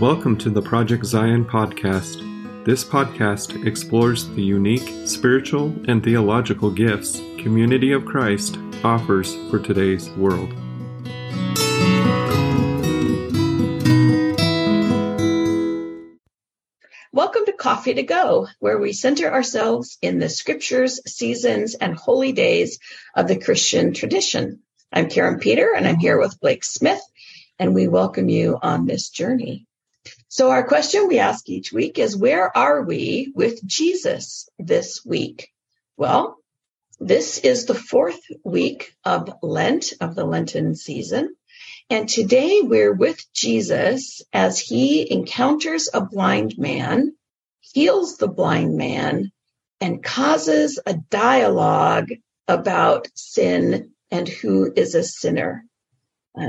Welcome to the Project Zion Podcast. This podcast explores the unique spiritual and theological gifts Community of Christ offers for today's world. Welcome to Coffee to Go, where we center ourselves in the scriptures, seasons, and holy days of the Christian tradition. I'm Karen Peter, and I'm here with Blake Smith, and we welcome you on this journey. So our question we ask each week is, where are we with Jesus this week? Well, this is the fourth week of Lent, of the Lenten season. And today we're with Jesus as he encounters a blind man, heals the blind man, and causes a dialogue about sin and who is a sinner.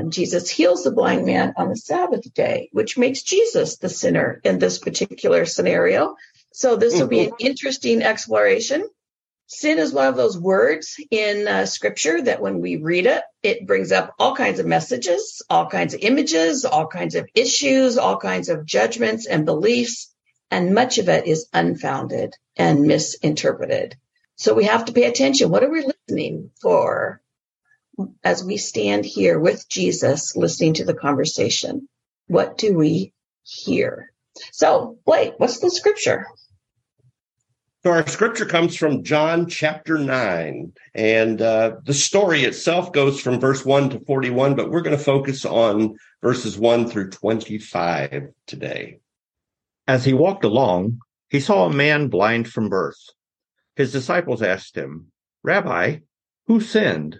Jesus heals the blind man on the Sabbath day, which makes Jesus the sinner in this particular scenario. So this will be an interesting exploration. Sin is one of those words in Scripture that when we read it, it brings up all kinds of messages, all kinds of images, all kinds of issues, all kinds of judgments and beliefs, and much of it is unfounded and misinterpreted. So we have to pay attention. What are we listening for as we stand here with Jesus, listening to the conversation? What do we hear? So, Blake, what's the scripture? So our scripture comes from John chapter 9, and the story itself goes from verse 1 to 41, but we're going to focus on verses 1 through 25 today. As he walked along, he saw a man blind from birth. His disciples asked him, "Rabbi, who sinned,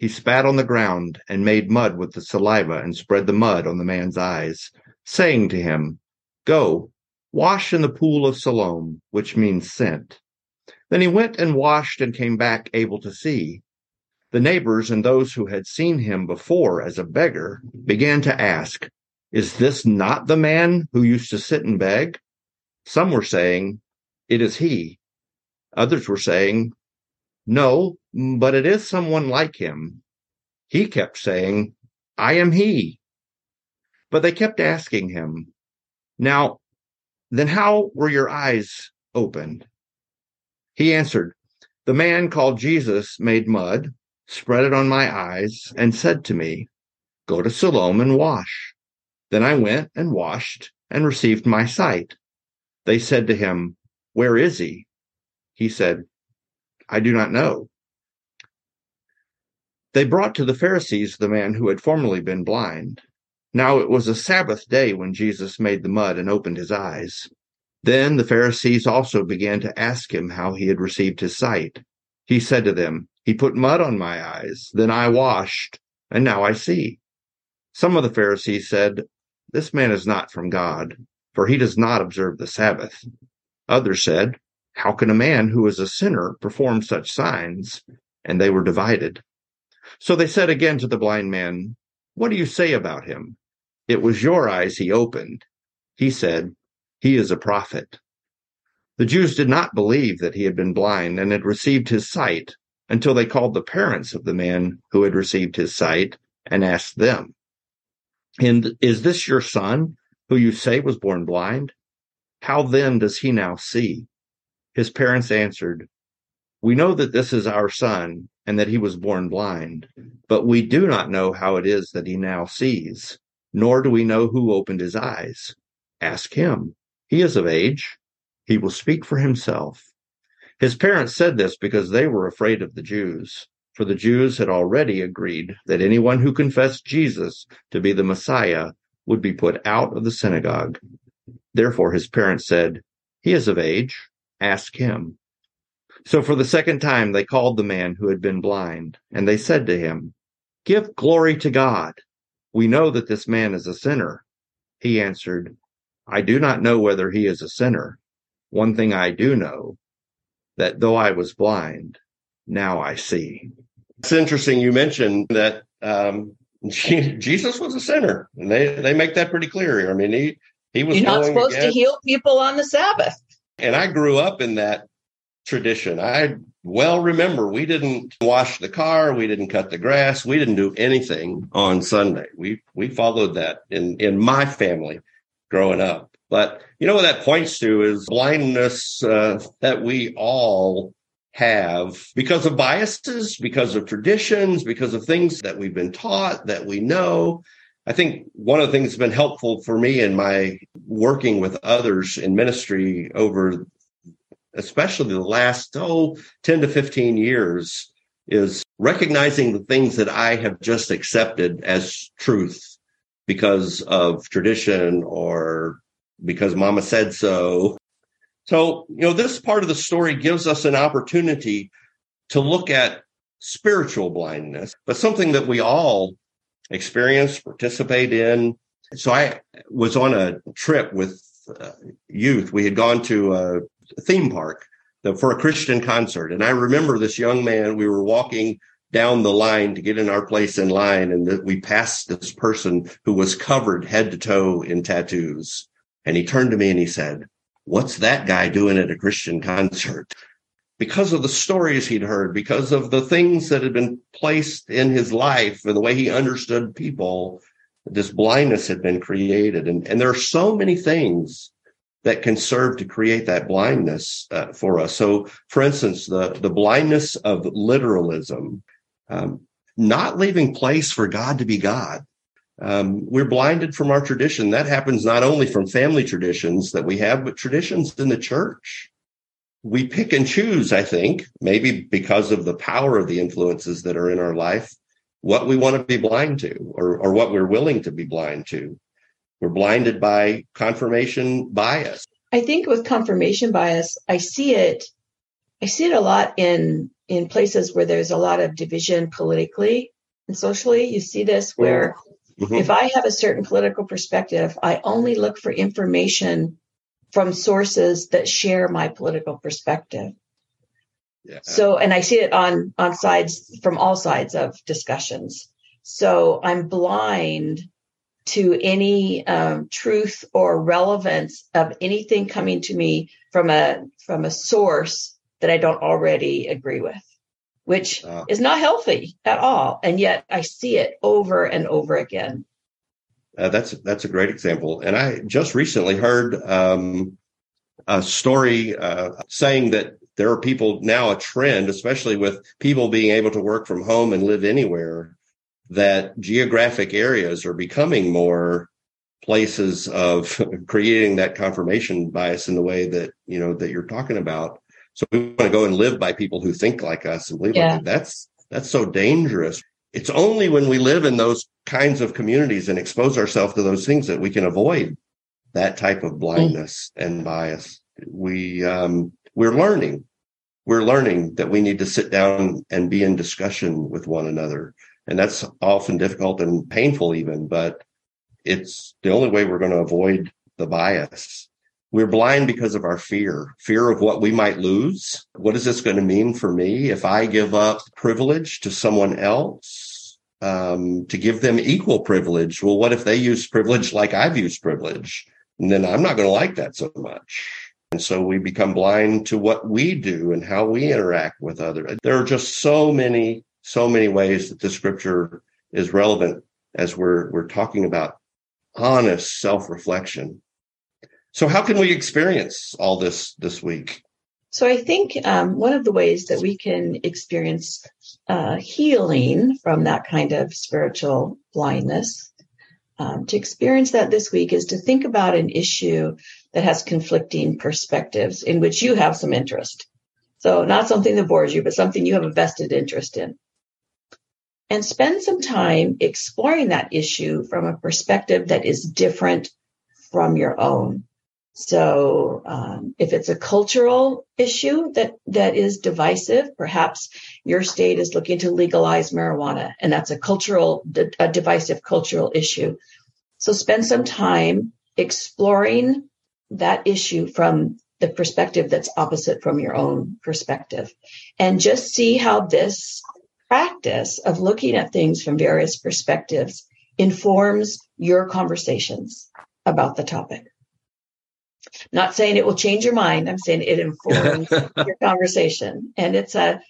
he spat on the ground and made mud with the saliva and spread the mud on the man's eyes, saying to him, "Go, wash in the pool of Siloam," which means sent. Then he went and washed and came back able to see. The neighbors and those who had seen him before as a beggar began to ask, "Is this not the man who used to sit and beg?" Some were saying, "It is he." Others were saying, "No, but it is someone like him." He kept saying, "I am he." But they kept asking him, "Now, then how were your eyes opened?" He answered, "The man called Jesus made mud, spread it on my eyes, and said to me, 'Go to Siloam and wash.' Then I went and washed and received my sight." They said to him, "Where is he?" He said, "I do not know." They brought to the Pharisees the man who had formerly been blind. Now it was a Sabbath day when Jesus made the mud and opened his eyes. Then the Pharisees also began to ask him how he had received his sight. He said to them, "He put mud on my eyes, then I washed, and now I see." Some of the Pharisees said, "This man is not from God, for he does not observe the Sabbath." Others said, "How can a man who is a sinner perform such signs?" And they were divided. So they said again to the blind man, "What do you say about him? It was your eyes he opened." He said, "He is a prophet." The Jews did not believe that he had been blind and had received his sight until they called the parents of the man who had received his sight and asked them, "And is this your son, who you say was born blind? How then does he now see?" His parents answered, "We know that this is our son and that he was born blind, but we do not know how it is that he now sees, nor do we know who opened his eyes. Ask him. He is of age. He will speak for himself." His parents said this because they were afraid of the Jews, for the Jews had already agreed that anyone who confessed Jesus to be the Messiah would be put out of the synagogue. Therefore his parents said, "He is of age. Ask him." So for the second time they called the man who had been blind, and they said to him, "Give glory to God. We know that this man is a sinner." He answered, "I do not know whether he is a sinner. One thing I do know, that though I was blind, now I see. It's interesting you mentioned that Jesus was a sinner, and they make that pretty clear here. I mean, he was not supposed to heal people on the Sabbath. And I grew up in that tradition. I well remember we didn't wash the car, we didn't cut the grass, we didn't do anything on Sunday. We followed that in my family growing up. But you know what that points to is blindness that we all have because of biases, because of traditions, because of things that we've been taught, that we know. I think one of the things that's been helpful for me in my working with others in ministry over especially the last 10 to 15 years is recognizing the things that I have just accepted as truth because of tradition or because mama said so. So, you know, this part of the story gives us an opportunity to look at spiritual blindness, but something that we all experience, participate in. So I was on a trip with youth. We had gone to a theme park for a Christian concert. And I remember this young man, we were walking down the line to get in our place in line, and we passed this person who was covered head to toe in tattoos. And he turned to me and he said, "What's that guy doing at a Christian concert?" Because of the stories he'd heard, because of the things that had been placed in his life and the way he understood people, this blindness had been created. And there are so many things that can serve to create that blindness for us. So, for instance, the blindness of literalism, not leaving place for God to be God. We're blinded from our tradition. That happens not only from family traditions that we have, but traditions in the church. We pick and choose, I think, maybe because of the power of the influences that are in our life, what we want to be blind to or what we're willing to be blind to. We're blinded by confirmation bias. I think with confirmation bias, I see it a lot in places where there's a lot of division politically and socially. You see this where if I have a certain political perspective, I only look for information from sources that share my political perspective. Yeah. So, and I see it on sides from all sides of discussions. So I'm blind to any truth or relevance of anything coming to me from a source that I don't already agree with, which is not healthy at all. And yet I see it over and over again. That's a great example. And I just recently heard a story saying that there are people now, a trend, especially with people being able to work from home and live anywhere, that geographic areas are becoming more places of creating that confirmation bias in the way that, you know, that you're talking about. So we want to go and live by people who think like us and believe like us. That's so dangerous. It's only when we live in those kinds of communities and expose ourselves to those things that we can avoid that type of blindness and bias. We're learning that we need to sit down and be in discussion with one another. And that's often difficult and painful even, but it's the only way we're going to avoid the bias. We're blind because of our fear of what we might lose. What is this going to mean for me if I give up privilege to someone else to give them equal privilege? Well, what if they use privilege like I've used privilege? And then I'm not going to like that so much. And so we become blind to what we do and how we interact with others. There are just so many ways that the scripture is relevant as we're talking about honest self-reflection. So how can we experience all this week? So I think one of the ways that we can experience healing from that kind of spiritual blindness, to experience that this week, is to think about an issue that has conflicting perspectives in which you have some interest. So not something that bores you, but something you have a vested interest in. And spend some time exploring that issue from a perspective that is different from your own. So if it's a cultural issue that is divisive, perhaps your state is looking to legalize marijuana, and that's a divisive cultural issue. So spend some time exploring that issue from the perspective that's opposite from your own perspective, and just see how this practice of looking at things from various perspectives informs your conversations about the topic. I'm not saying it will change your mind. I'm saying it informs your conversation. And it's a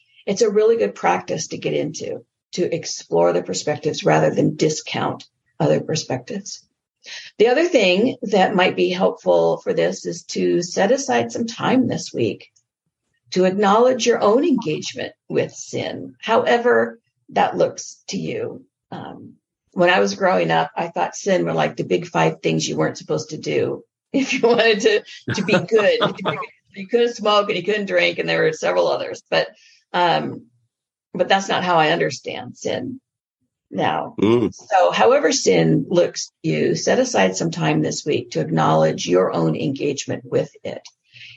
really good practice to get into, to explore the perspectives rather than discount other perspectives. The other thing that might be helpful for this is to set aside some time this week to acknowledge your own engagement with sin, however that looks to you. When I was growing up, I thought sin were like the big 5 things you weren't supposed to do if you wanted to be good. You couldn't smoke and you couldn't drink, and there were several others. But that's not how I understand sin now. So however sin looks to you, set aside some time this week to acknowledge your own engagement with it.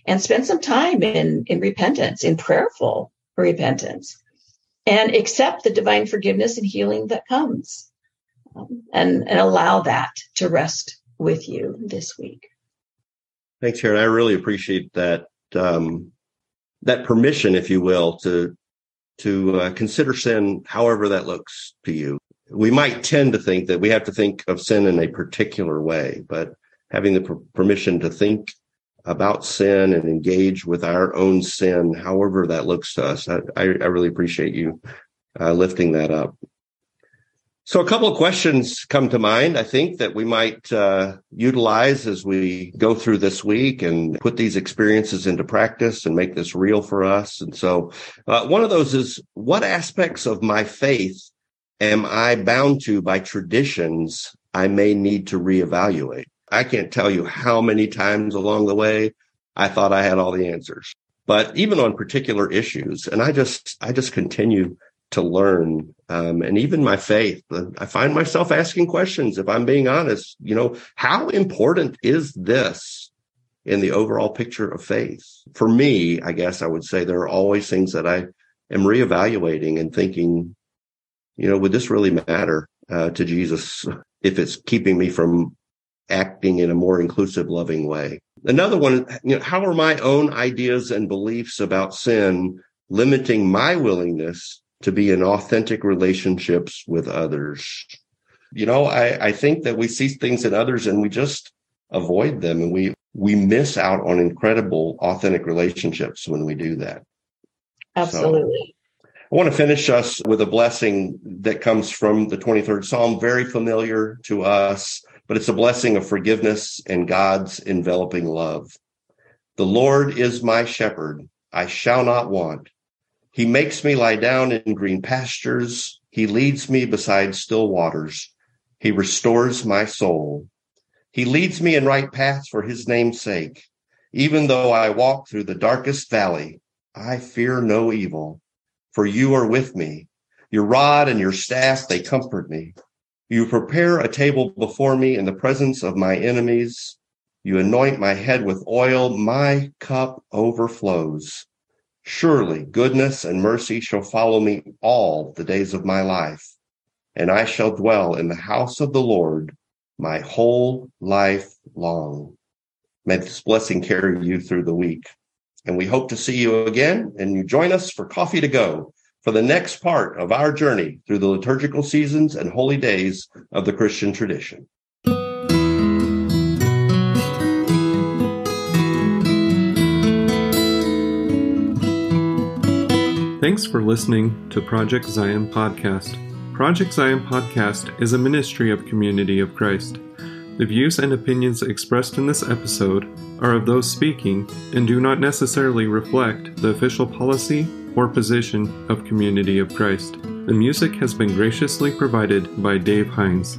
And spend some time in repentance, in prayerful repentance, and accept the divine forgiveness and healing that comes, and allow that to rest with you this week. Thanks, Karen. I really appreciate that that permission, if you will, to consider sin however that looks to you. We might tend to think that we have to think of sin in a particular way, but having the permission to think about sin and engage with our own sin, however that looks to us. I really appreciate you lifting that up. So a couple of questions come to mind, I think, that we might utilize as we go through this week and put these experiences into practice and make this real for us. And so one of those is, what aspects of my faith am I bound to by traditions I may need to reevaluate? I can't tell you how many times along the way I thought I had all the answers, but even on particular issues. And I just continue to learn. And even my faith, I find myself asking questions. If I'm being honest, how important is this in the overall picture of faith? For me, I guess I would say there are always things that I am reevaluating and thinking, would this really matter to Jesus if it's keeping me from acting in a more inclusive, loving way? Another one, how are my own ideas and beliefs about sin limiting my willingness to be in authentic relationships with others? I think that we see things in others and we just avoid them, and we miss out on incredible, authentic relationships when we do that. Absolutely. So, I want to finish us with a blessing that comes from the 23rd Psalm, very familiar to us. But it's a blessing of forgiveness and God's enveloping love. The Lord is my shepherd. I shall not want. He makes me lie down in green pastures. He leads me beside still waters. He restores my soul. He leads me in right paths for his name's sake. Even though I walk through the darkest valley, I fear no evil, for you are with me. Your rod and your staff, they comfort me. You prepare a table before me in the presence of my enemies. You anoint my head with oil. My cup overflows. Surely goodness and mercy shall follow me all the days of my life, and I shall dwell in the house of the Lord my whole life long. May this blessing carry you through the week. And we hope to see you again, and you join us for Coffee to Go, for the next part of our journey through the liturgical seasons and holy days of the Christian tradition. Thanks for listening to Project Zion Podcast. Project Zion Podcast is a ministry of Community of Christ. The views and opinions expressed in this episode are of those speaking and do not necessarily reflect the official policy or position of Community of Christ. The music has been graciously provided by Dave Hines.